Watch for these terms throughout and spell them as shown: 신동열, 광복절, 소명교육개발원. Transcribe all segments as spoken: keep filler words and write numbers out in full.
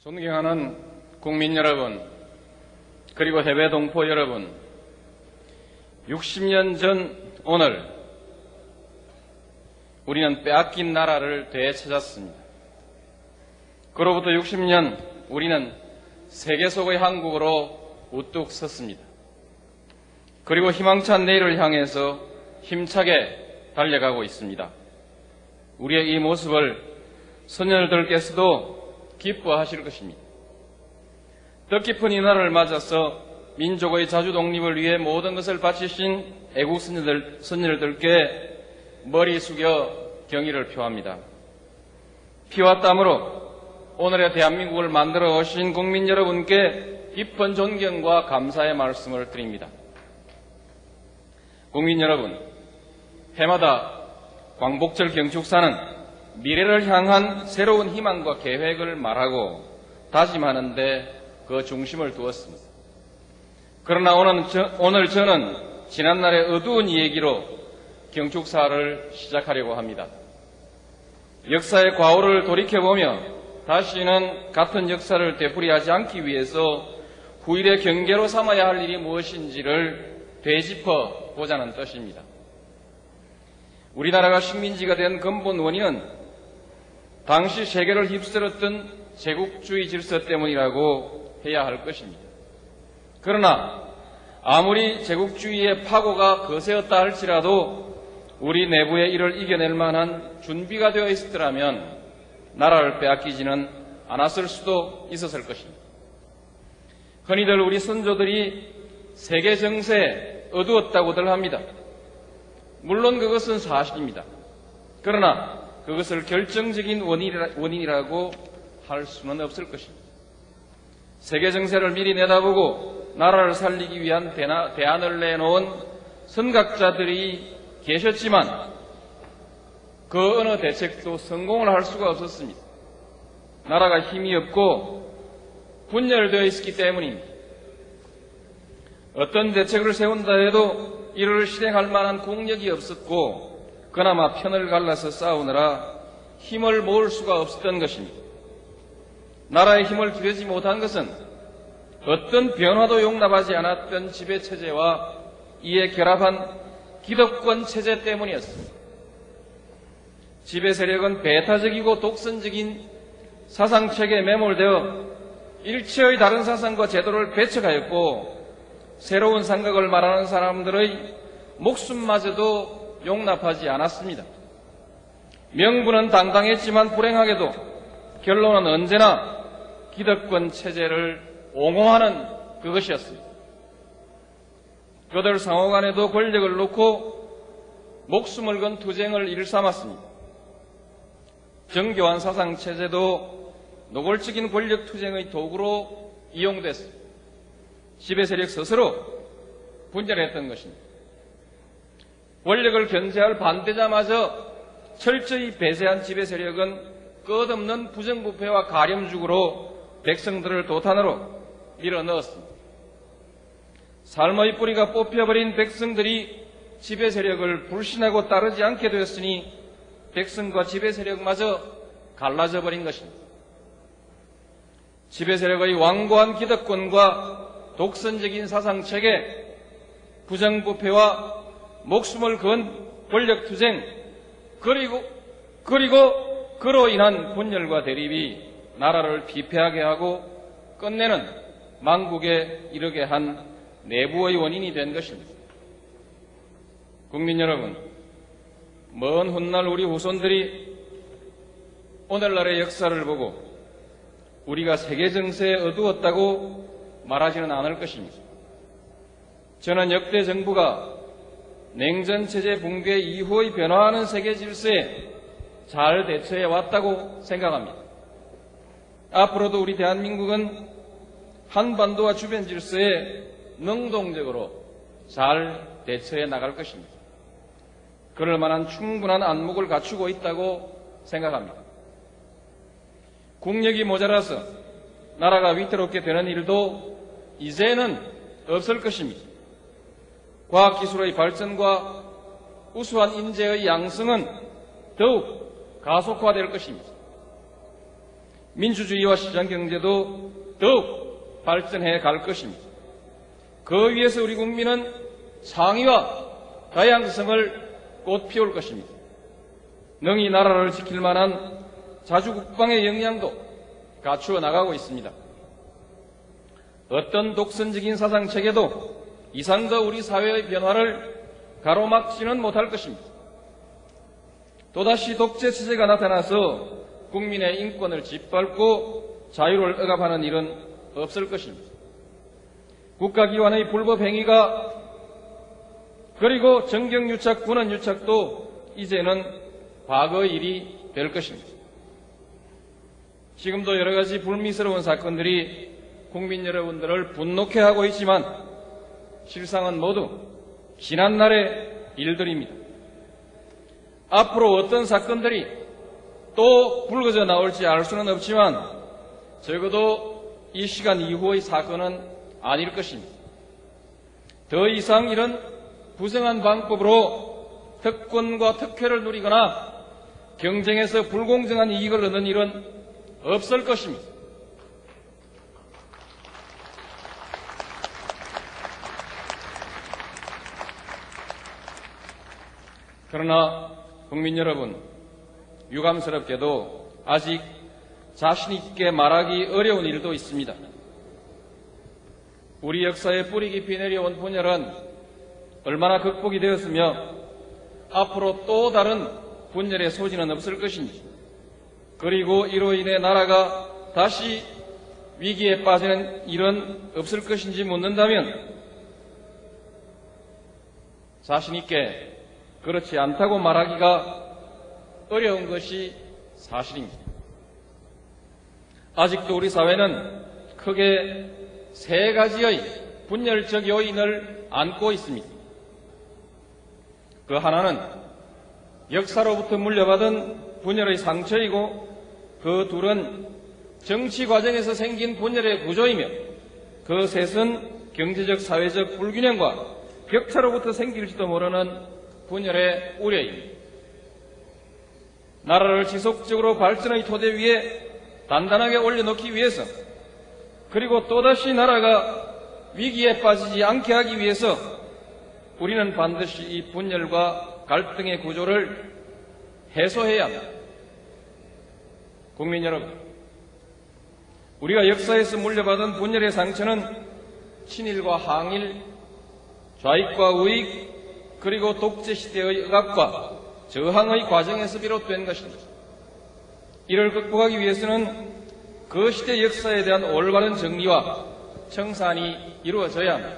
존경하는 국민 여러분, 그리고 해외 동포 여러분, 육십 년 전 오늘 우리는 빼앗긴 나라를 되찾았습니다. 그로부터 육십 년 우리는 세계 속의 한국으로 우뚝 섰습니다. 그리고 희망찬 내일을 향해서 힘차게 달려가고 있습니다. 우리의 이 모습을 선열들께서도 기뻐하실 것입니다. 뜻깊은 이날을 맞아서 민족의 자주 독립을 위해 모든 것을 바치신 애국 선열들, 선열들께 머리 숙여 경의를 표합니다. 피와 땀으로 오늘의 대한민국을 만들어 오신 국민 여러분께 깊은 존경과 감사의 말씀을 드립니다. 국민 여러분, 해마다 광복절 경축사는 미래를 향한 새로운 희망과 계획을 말하고 다짐하는 데 그 중심을 두었습니다. 그러나 오늘, 저, 오늘 저는 지난날의 어두운 얘기로 경축사를 시작하려고 합니다. 역사의 과오를 돌이켜보며 다시는 같은 역사를 되풀이하지 않기 위해서 후일의 경계로 삼아야 할 일이 무엇인지를 되짚어 보자는 뜻입니다. 우리나라가 식민지가 된 근본 원인은 당시 세계를 휩쓸었던 제국주의 질서 때문이라고 해야 할 것입니다. 그러나 아무리 제국주의의 파고가 거세었다 할지라도 우리 내부의 이를 이겨낼 만한 준비가 되어 있었더라면 나라를 빼앗기지는 않았을 수도 있었을 것입니다. 흔히들 우리 선조들이 세계 정세에 어두웠다고들 합니다. 물론 그것은 사실입니다. 그러나 그것을 결정적인 원인이라고 할 수는 없을 것입니다. 세계 정세를 미리 내다보고 나라를 살리기 위한 대안을 내놓은 선각자들이 계셨지만 그 어느 대책도 성공을 할 수가 없었습니다. 나라가 힘이 없고 분열되어 있었기 때문입니다. 어떤 대책을 세운다 해도 이를 실행할 만한 공력이 없었고 그나마 편을 갈라서 싸우느라 힘을 모을 수가 없었던 것입니다. 나라의 힘을 기르지 못한 것은 어떤 변화도 용납하지 않았던 지배체제와 이에 결합한 기득권 체제 때문이었습니다. 지배세력은 배타적이고 독선적인 사상체계에 매몰되어 일체의 다른 사상과 제도를 배척하였고 새로운 생각을 말하는 사람들의 목숨마저도 용납하지 않았습니다. 명분은 당당했지만 불행하게도 결론은 언제나 기득권 체제를 옹호하는 그것이었습니다. 그들 상호간에도 권력을 놓고 목숨을 건 투쟁을 일삼았습니다. 정교한 사상체제도 노골적인 권력투쟁의 도구로 이용됐습니다. 지배세력 스스로 분열했던 것입니다. 권력을 견제할 반대자마저 철저히 배제한 지배세력은 끝없는 부정부패와 가렴주구로 백성들을 도탄으로 밀어넣었습니다. 삶의 뿌리가 뽑혀버린 백성들이 지배세력을 불신하고 따르지 않게 되었으니 백성과 지배세력마저 갈라져버린 것입니다. 지배세력의 완고한 기득권과 독선적인 사상체계, 부정부패와 목숨을 건 권력투쟁, 그리고 그리고 그로 인한 분열과 대립이 나라를 피폐하게 하고 끝내는 망국에 이르게 한 내부의 원인이 된 것입니다. 국민 여러분, 먼 훗날 우리 후손들이 오늘날의 역사를 보고 우리가 세계 정세에 어두웠다고 말하지는 않을 것입니다. 저는 역대 정부가 냉전 체제 붕괴 이후의 변화하는 세계 질서에 잘 대처해 왔다고 생각합니다. 앞으로도 우리 대한민국은 한반도와 주변 질서에 능동적으로 잘 대처해 나갈 것입니다. 그럴 만한 충분한 안목을 갖추고 있다고 생각합니다. 국력이 모자라서 나라가 위태롭게 되는 일도 이제는 없을 것입니다. 과학기술의 발전과 우수한 인재의 양성은 더욱 가속화될 것입니다. 민주주의와 시장경제도 더욱 발전해 갈 것입니다. 그 위에서 우리 국민은 창의와 다양성을 꽃피울 것입니다. 능히 나라를 지킬 만한 자주국방의 역량도 갖추어 나가고 있습니다. 어떤 독선적인 사상체계도 이상과 우리 사회의 변화를 가로막지는 못할 것입니다. 또다시 독재체제가 나타나서 국민의 인권을 짓밟고 자유를 억압하는 일은 없을 것입니다. 국가기관의 불법행위가 그리고 정경유착, 군원유착도 이제는 과거의 일이 될 것입니다. 지금도 여러 가지 불미스러운 사건들이 국민 여러분들을 분노케 하고 있지만 실상은 모두 지난날의 일들입니다. 앞으로 어떤 사건들이 또 불거져 나올지 알 수는 없지만 적어도 이 시간 이후의 사건은 아닐 것입니다. 더 이상 이런 부정한 방법으로 특권과 특혜를 누리거나 경쟁에서 불공정한 이익을 얻는 일은 없을 것입니다. 그러나 국민 여러분, 유감스럽게도 아직 자신 있게 말하기 어려운 일도 있습니다. 우리 역사의 뿌리 깊이 내려온 분열은 얼마나 극복이 되었으며 앞으로 또 다른 분열의 소지는 없을 것인지, 그리고 이로 인해 나라가 다시 위기에 빠지는 일은 없을 것인지 묻는다면 자신 있게 그렇지 않다고 말하기가 어려운 것이 사실입니다. 아직도 우리 사회는 크게 세 가지의 분열적 요인을 안고 있습니다. 그 하나는 역사로부터 물려받은 분열의 상처이고, 그 둘은 정치 과정에서 생긴 분열의 구조이며, 그 셋은 경제적, 사회적 불균형과 격차로부터 생길지도 모르는 분열의 우려입니다. 나라를 지속적으로 발전의 토대 위에 단단하게 올려놓기 위해서, 그리고 또다시 나라가 위기에 빠지지 않게 하기 위해서 우리는 반드시 이 분열과 갈등의 구조를 해소해야 합니다. 국민 여러분, 우리가 역사에서 물려받은 분열의 상처는 친일과 항일, 좌익과 우익, 그리고 독재시대의 억압과 저항의 과정에서 비롯된 것입니다. 이를 극복하기 위해서는 그 시대 역사에 대한 올바른 정리와 청산이 이루어져야 합니다.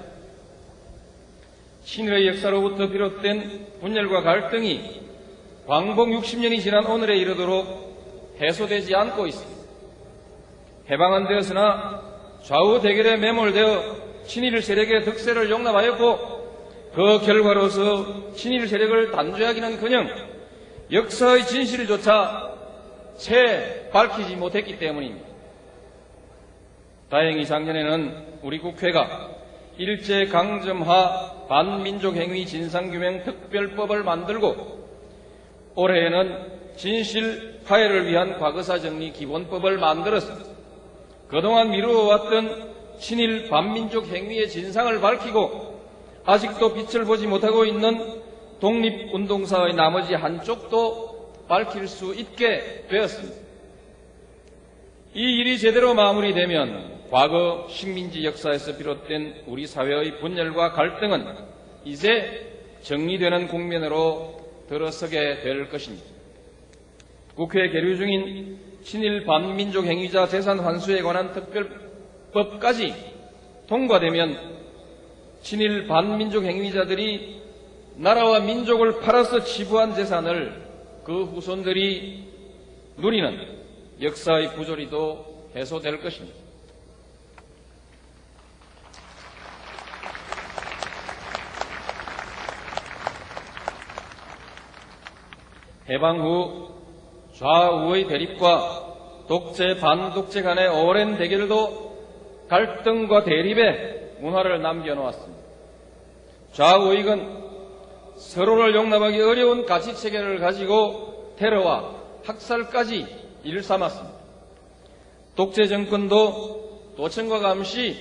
친일의 역사로부터 비롯된 분열과 갈등이 광복 육십 년이 지난 오늘에 이르도록 해소되지 않고 있습니다. 해방은 되었으나 좌우 대결에 매몰되어 친일 세력의 득세를 용납하였고, 그 결과로서 친일 세력을 단죄하기는커녕 역사의 진실조차 채 밝히지 못했기 때문입니다. 다행히 작년에는 우리 국회가 일제강점하 반민족행위 진상규명 특별법을 만들고, 올해에는 진실 파헤를 위한 과거사 정리 기본법을 만들어서 그동안 미루어왔던 친일 반민족 행위의 진상을 밝히고, 아직도 빛을 보지 못하고 있는 독립운동사의 나머지 한쪽도 밝힐 수 있게 되었습니다. 이 일이 제대로 마무리되면 과거 식민지 역사에서 비롯된 우리 사회의 분열과 갈등은 이제 정리되는 국면으로 들어서게 될 것입니다. 국회에 계류 중인 친일 반민족 행위자 재산 환수에 관한 특별법까지 통과되면 친일 반민족 행위자들이 나라와 민족을 팔아서 치부한 재산을 그 후손들이 누리는 역사의 부조리도 해소될 것입니다. 해방 후 좌우의 대립과 독재 반독재 간의 오랜 대결도 갈등과 대립의 문화를 남겨놓았습니다. 좌우익은 서로를 용납하기 어려운 가치체계를 가지고 테러와 학살까지 일삼았습니다. 독재 정권도 도청과 감시,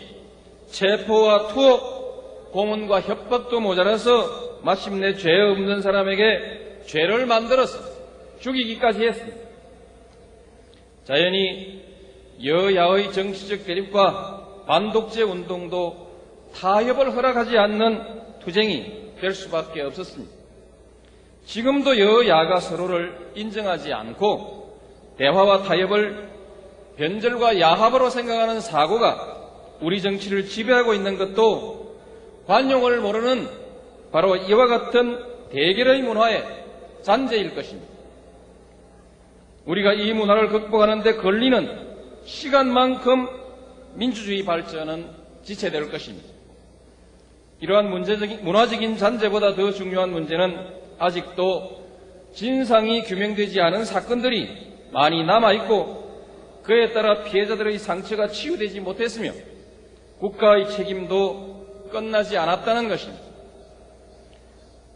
체포와 투옥, 고문과 협박도 모자라서 마침내 죄 없는 사람에게 죄를 만들어서 죽이기까지 했습니다. 자연히 여야의 정치적 대립과 반독재 운동도 타협을 허락하지 않는 투쟁이 될 수밖에 없었습니다. 지금도 여야가 서로를 인정하지 않고 대화와 타협을 변절과 야합으로 생각하는 사고가 우리 정치를 지배하고 있는 것도 관용을 모르는 바로 이와 같은 대결의 문화의 잔재일 것입니다. 우리가 이 문화를 극복하는 데 걸리는 시간만큼 민주주의 발전은 지체될 것입니다. 이러한 문제적인, 문화적인 잔재보다 더 중요한 문제는 아직도 진상이 규명되지 않은 사건들이 많이 남아있고 그에 따라 피해자들의 상처가 치유되지 못했으며 국가의 책임도 끝나지 않았다는 것입니다.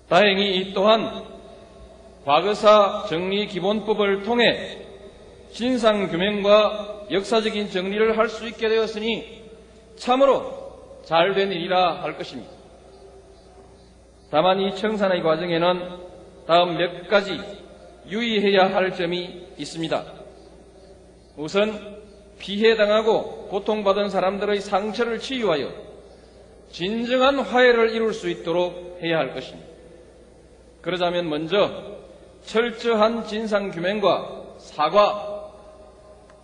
다행히 이 또한 과거사 정리기본법을 통해 진상규명과 역사적인 정리를 할 수 있게 되었으니 참으로 잘된 일이라 할 것입니다. 다만 이 청산의 과정에는 다음 몇 가지 유의해야 할 점이 있습니다. 우선 피해당하고 고통받은 사람들의 상처를 치유하여 진정한 화해를 이룰 수 있도록 해야 할 것입니다. 그러자면 먼저 철저한 진상규명과 사과,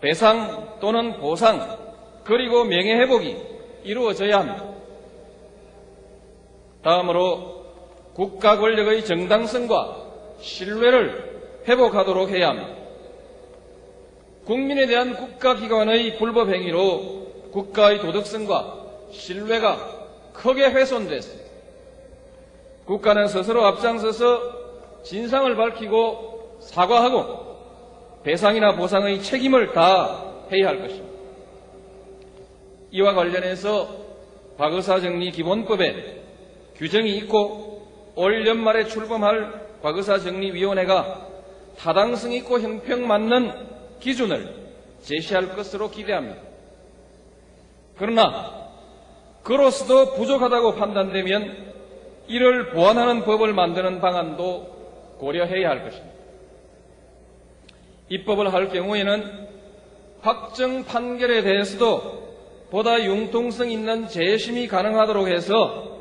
배상 또는 보상, 그리고 명예회복이 이루어져야 합니다. 다음으로 국가 권력의 정당성과 신뢰를 회복하도록 해야 합니다. 국민에 대한 국가기관의 불법 행위로 국가의 도덕성과 신뢰가 크게 훼손됐습니다. 국가는 스스로 앞장서서 진상을 밝히고 사과하고 배상이나 보상의 책임을 다해야 할 것입니다. 이와 관련해서 과거사 정리 기본법에 규정이 있고 올 연말에 출범할 과거사정리위원회가 타당성 있고 형평맞는 기준을 제시할 것으로 기대합니다. 그러나 그로서도 부족하다고 판단되면 이를 보완하는 법을 만드는 방안도 고려해야 할 것입니다. 입법을 할 경우에는 확정 판결에 대해서도 보다 융통성 있는 재심이 가능하도록 해서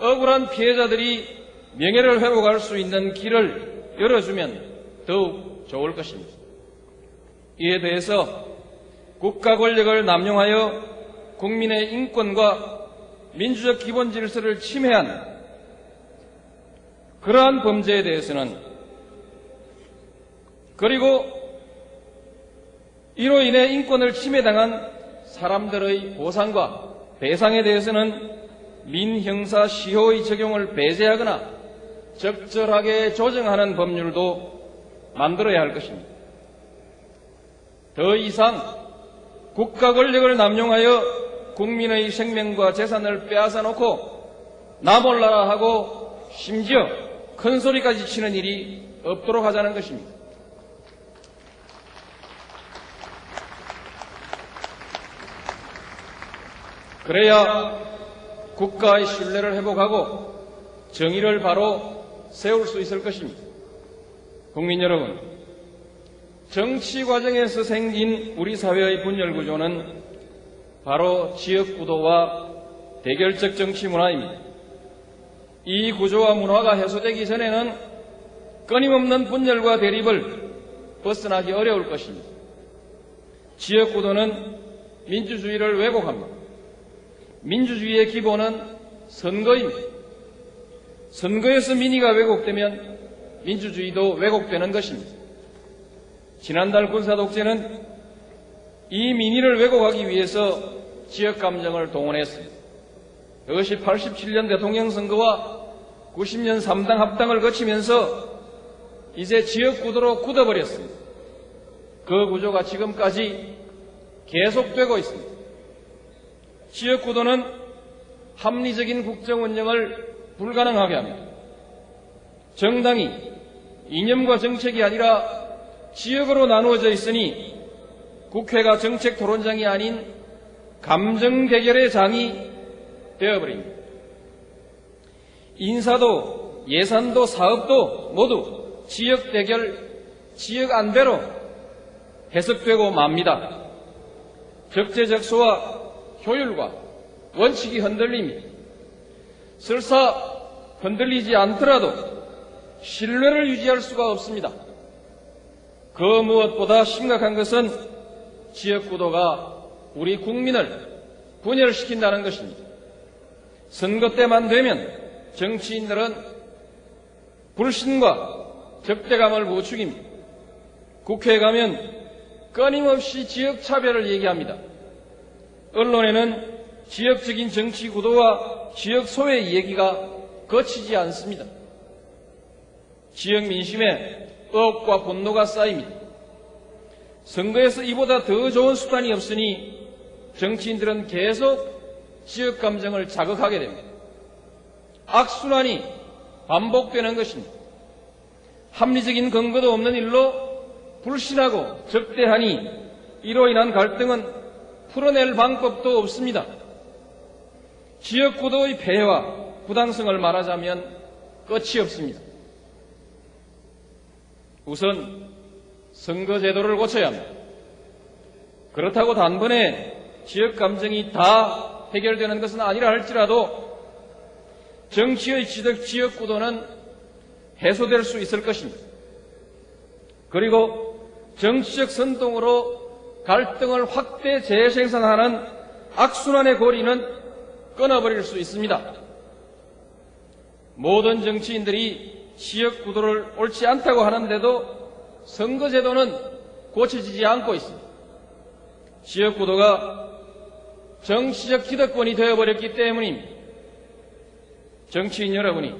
억울한 피해자들이 명예를 회복할 수 있는 길을 열어주면 더욱 좋을 것입니다. 이에 대해서 국가 권력을 남용하여 국민의 인권과 민주적 기본 질서를 침해한 그러한 범죄에 대해서는, 그리고 이로 인해 인권을 침해당한 사람들의 보상과 배상에 대해서는 민형사 시효의 적용을 배제하거나 적절하게 조정하는 법률도 만들어야 할 것입니다. 더 이상 국가 권력을 남용하여 국민의 생명과 재산을 빼앗아 놓고 나 몰라라 하고 심지어 큰소리까지 치는 일이 없도록 하자는 것입니다. 그래야 국가의 신뢰를 회복하고 정의를 바로 세울 수 있을 것입니다. 국민 여러분, 정치 과정에서 생긴 우리 사회의 분열 구조는 바로 지역 구도와 대결적 정치 문화입니다. 이 구조와 문화가 해소되기 전에는 끊임없는 분열과 대립을 벗어나기 어려울 것입니다. 지역 구도는 민주주의를 왜곡합니다. 민주주의의 기본은 선거입니다. 선거에서 민의가 왜곡되면 민주주의도 왜곡되는 것입니다. 지난달 군사독재는 이 민의를 왜곡하기 위해서 지역감정을 동원했습니다. 그것이 팔십칠 년 대통령 선거와 구십 년 삼 당 합당을 거치면서 이제 지역구도로 굳어버렸습니다. 그 구조가 지금까지 계속되고 있습니다. 지역구도는 합리적인 국정운영을 불가능하게 합니다. 정당이 이념과 정책이 아니라 지역으로 나누어져 있으니 국회가 정책 토론장이 아닌 감정 대결의 장이 되어버립니다. 인사도 예산도 사업도 모두 지역 대결, 지역 안배로 해석되고 맙니다. 적재적소와 효율과 원칙이 흔들립니다. 설사 흔들리지 않더라도 신뢰를 유지할 수가 없습니다. 그 무엇보다 심각한 것은 지역구도가 우리 국민을 분열시킨다는 것입니다. 선거 때만 되면 정치인들은 불신과 적대감을 부추깁니다. 국회에 가면 끊임없이 지역차별을 얘기합니다. 언론에는 지역적인 정치 구도와 지역 소외 얘기가 거치지 않습니다. 지역 민심에 억과 분노가 쌓입니다. 선거에서 이보다 더 좋은 수단이 없으니 정치인들은 계속 지역 감정을 자극하게 됩니다. 악순환이 반복되는 것입니다. 합리적인 근거도 없는 일로 불신하고 적대하니 이로 인한 갈등은 풀어낼 방법도 없습니다. 지역구도의 폐해와 부당성을 말하자면 끝이 없습니다. 우선 선거제도를 고쳐야 합니다. 그렇다고 단번에 지역감정이 다 해결되는 것은 아니라 할지라도 정치의 지역구도는 해소될 수 있을 것입니다. 그리고 정치적 선동으로 갈등을 확대 재생산하는 악순환의 고리는 끊어버릴 수 있습니다. 모든 정치인들이 지역구도를 옳지 않다고 하는데도 선거제도는 고쳐지지 않고 있습니다. 지역구도가 정치적 기득권이 되어버렸기 때문입니다. 정치인 여러분이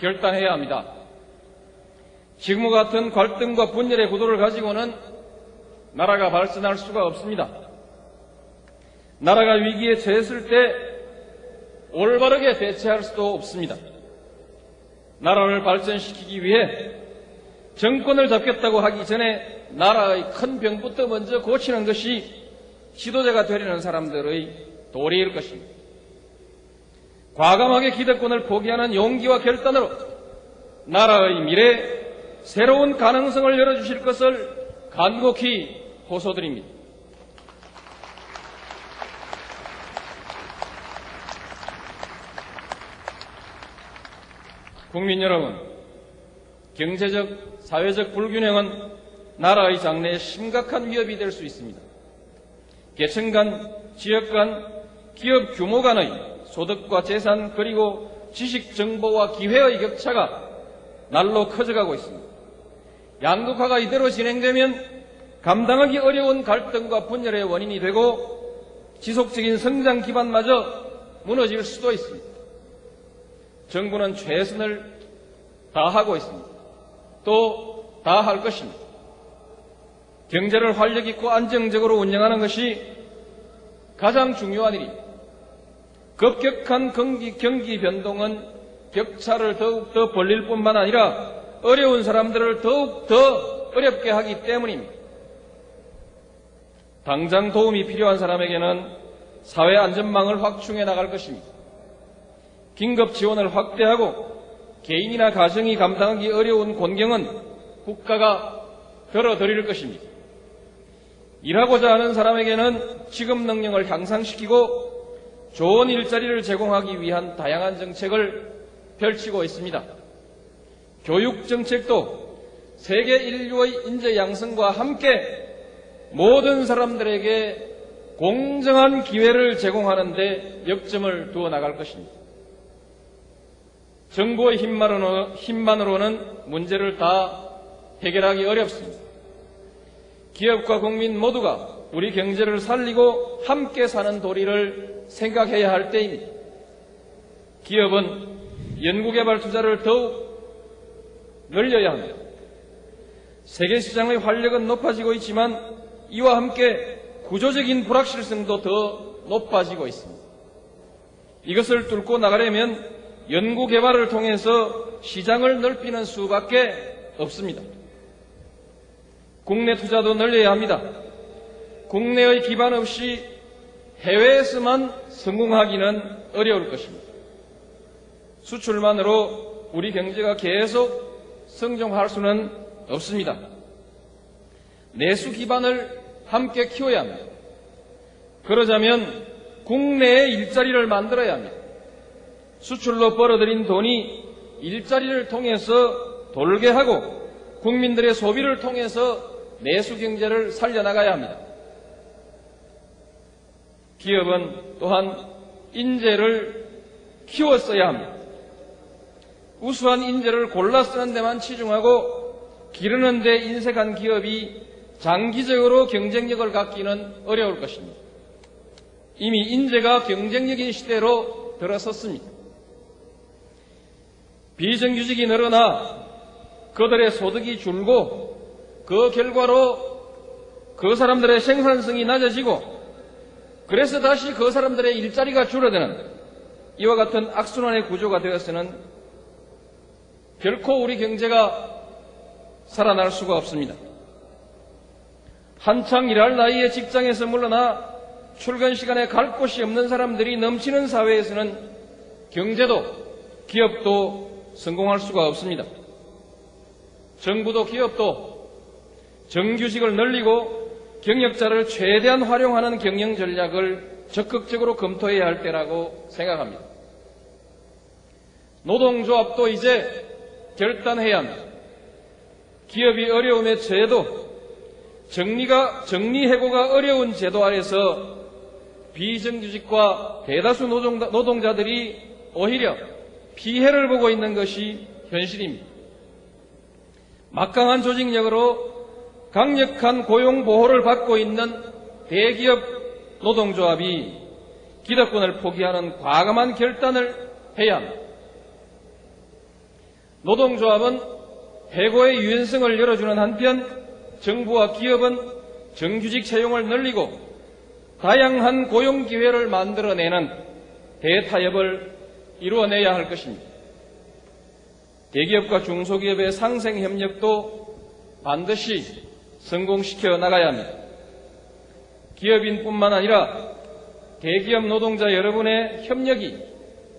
결단해야 합니다. 지금과 같은 갈등과 분열의 구도를 가지고는 나라가 발전할 수가 없습니다. 나라가 위기에 처했을 때 올바르게 대처할 수도 없습니다. 나라를 발전시키기 위해 정권을 잡겠다고 하기 전에 나라의 큰 병부터 먼저 고치는 것이 지도자가 되려는 사람들의 도리일 것입니다. 과감하게 기득권을 포기하는 용기와 결단으로 나라의 미래, 새로운 가능성을 열어주실 것을 간곡히 호소드립니다. 국민 여러분, 경제적, 사회적 불균형은 나라의 장래에 심각한 위협이 될 수 있습니다. 계층 간, 지역 간, 기업 규모 간의 소득과 재산 그리고 지식 정보와 기회의 격차가 날로 커져가고 있습니다. 양극화가 이대로 진행되면 감당하기 어려운 갈등과 분열의 원인이 되고 지속적인 성장 기반마저 무너질 수도 있습니다. 정부는 최선을 다하고 있습니다. 또 다 할 것입니다. 경제를 활력 있고 안정적으로 운영하는 것이 가장 중요한 일입니다. 급격한 경기, 경기 변동은 격차를 더욱 더 벌릴 뿐만 아니라 어려운 사람들을 더욱 더 어렵게 하기 때문입니다. 당장 도움이 필요한 사람에게는 사회 안전망을 확충해 나갈 것입니다. 긴급 지원을 확대하고 개인이나 가정이 감당하기 어려운 곤경은 국가가 덜어드릴 것입니다. 일하고자 하는 사람에게는 직업 능력을 향상시키고 좋은 일자리를 제공하기 위한 다양한 정책을 펼치고 있습니다. 교육정책도 세계 인류의 인재 양성과 함께 모든 사람들에게 공정한 기회를 제공하는 데 역점을 두어 나갈 것입니다. 정부의 힘만으로는 문제를 다 해결하기 어렵습니다. 기업과 국민 모두가 우리 경제를 살리고 함께 사는 도리를 생각해야 할 때입니다. 기업은 연구개발 투자를 더욱 늘려야 합니다. 세계시장의 활력은 높아지고 있지만 이와 함께 구조적인 불확실성도 더 높아지고 있습니다. 이것을 뚫고 나가려면 연구개발을 통해서 시장을 넓히는 수밖에 없습니다. 국내 투자도 늘려야 합니다. 국내의 기반 없이 해외에서만 성공하기는 어려울 것입니다. 수출만으로 우리 경제가 계속 성장할 수는 없습니다. 내수 기반을 함께 키워야 합니다. 그러자면 국내에 일자리를 만들어야 합니다. 수출로 벌어들인 돈이 일자리를 통해서 돌게 하고 국민들의 소비를 통해서 내수 경제를 살려나가야 합니다. 기업은 또한 인재를 키웠어야 합니다. 우수한 인재를 골라 쓰는 데만 치중하고 기르는 데 인색한 기업이 장기적으로 경쟁력을 갖기는 어려울 것입니다. 이미 인재가 경쟁력인 시대로 들어섰습니다. 비정규직이 늘어나 그들의 소득이 줄고 그 결과로 그 사람들의 생산성이 낮아지고 그래서 다시 그 사람들의 일자리가 줄어드는 이와 같은 악순환의 구조가 되어서는 결코 우리 경제가 살아날 수가 없습니다. 한창 일할 나이에 직장에서 물러나 출근 시간에 갈 곳이 없는 사람들이 넘치는 사회에서는 경제도 기업도 성공할 수가 없습니다. 정부도 기업도 정규직을 늘리고 경력자를 최대한 활용하는 경영 전략을 적극적으로 검토해야 할 때라고 생각합니다. 노동조합도 이제 결단해야 합니다. 기업이 어려움의 제도, 정리가, 정리해고가 어려운 제도 아래서 비정규직과 대다수 노동, 노동자들이 오히려 피해를 보고 있는 것이 현실입니다. 막강한 조직력으로 강력한 고용보호를 받고 있는 대기업 노동조합이 기득권을 포기하는 과감한 결단을 해야 합니다. 노동조합은 해고의 유연성을 열어주는 한편 정부와 기업은 정규직 채용을 늘리고 다양한 고용기회를 만들어내는 대타협을 이루어내야 할 것입니다. 대기업과 중소기업의 상생협력도 반드시 성공시켜 나가야 합니다. 기업인뿐만 아니라 대기업 노동자 여러분의 협력이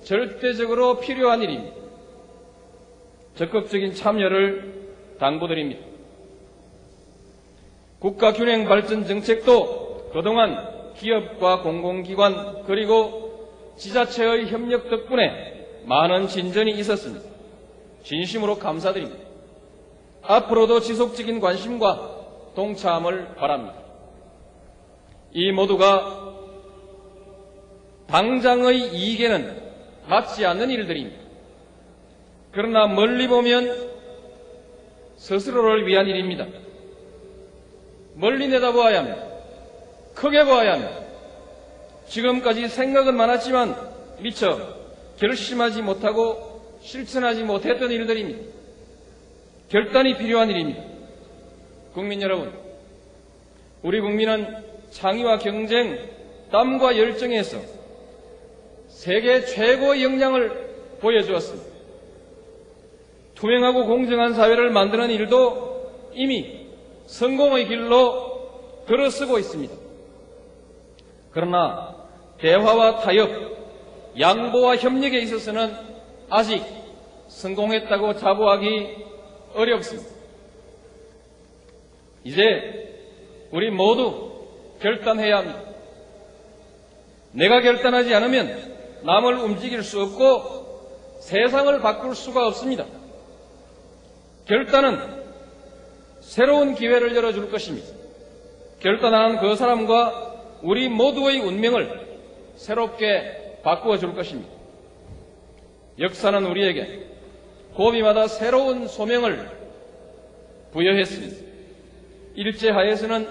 절대적으로 필요한 일입니다. 적극적인 참여를 당부드립니다. 국가균형발전정책도 그동안 기업과 공공기관 그리고 지자체의 협력 덕분에 많은 진전이 있었습니다. 진심으로 감사드립니다. 앞으로도 지속적인 관심과 동참을 바랍니다. 이 모두가 당장의 이익에는 맞지 않는 일들입니다. 그러나 멀리 보면 스스로를 위한 일입니다. 멀리 내다보아야 합니다. 크게 보아야 합니다. 지금까지 생각은 많았지만 미처 결심하지 못하고 실천하지 못했던 일들입니다. 결단이 필요한 일입니다. 국민 여러분, 우리 국민은 창의와 경쟁, 땀과 열정에서 세계 최고의 역량을 보여주었습니다. 투명하고 공정한 사회를 만드는 일도 이미 성공의 길로 들어서고 있습니다. 그러나 대화와 타협, 양보와 협력에 있어서는 아직 성공했다고 자부하기 어렵습니다. 이제 우리 모두 결단해야 합니다. 내가 결단하지 않으면 남을 움직일 수 없고 세상을 바꿀 수가 없습니다. 결단은 새로운 기회를 열어줄 것입니다. 결단한 그 사람과 우리 모두의 운명을 새롭게 바꾸어줄 것입니다. 역사는 우리에게 고비마다 새로운 소명을 부여했습니다. 일제하에서는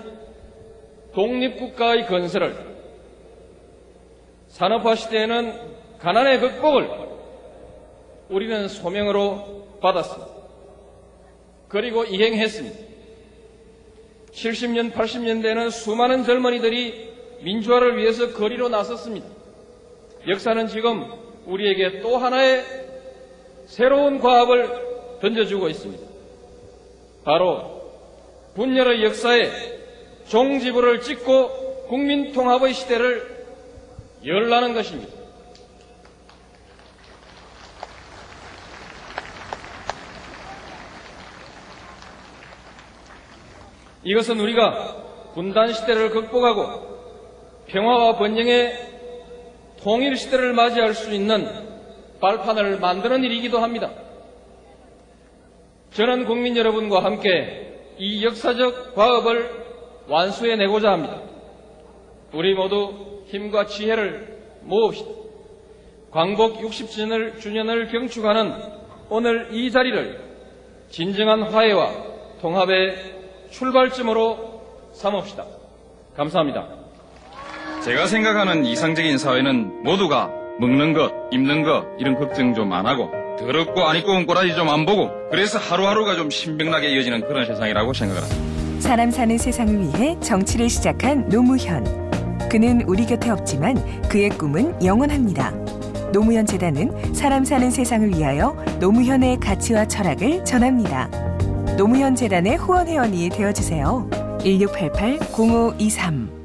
독립국가의 건설을, 산업화 시대에는 가난의 극복을 우리는 소명으로 받았습니다. 그리고 이행했습니다. 칠십 년, 팔십 년대에는 수많은 젊은이들이 민주화를 위해서 거리로 나섰습니다. 역사는 지금 우리에게 또 하나의 새로운 과업을 던져주고 있습니다. 바로 분열의 역사에 종지부를 찍고 국민통합의 시대를 열라는 것입니다. 이것은 우리가 분단 시대를 극복하고 평화와 번영의 통일 시대를 맞이할 수 있는 발판을 만드는 일이기도 합니다. 저는 국민 여러분과 함께 이 역사적 과업을 완수해내고자 합니다. 우리 모두 힘과 지혜를 모읍시다. 광복 육십 주년을 경축하는 오늘 이 자리를 진정한 화해와 통합의 출발점으로 삼읍시다. 감사합니다. 제가 생각하는 이상적인 사회는 모두가 먹는 것, 입는 것 이런 걱정 좀 안 하고 더럽고 안 입고 온 꼬라지 좀 안 보고 그래서 하루하루가 좀 신명나게 이어지는 그런 세상이라고 생각을 합니다. 사람 사는 세상을 위해 정치를 시작한 노무현. 그는 우리 곁에 없지만 그의 꿈은 영원합니다. 노무현 재단은 사람 사는 세상을 위하여 노무현의 가치와 철학을 전합니다. 노무현 재단의 후원회원이 되어주세요. 일육팔팔 공오이삼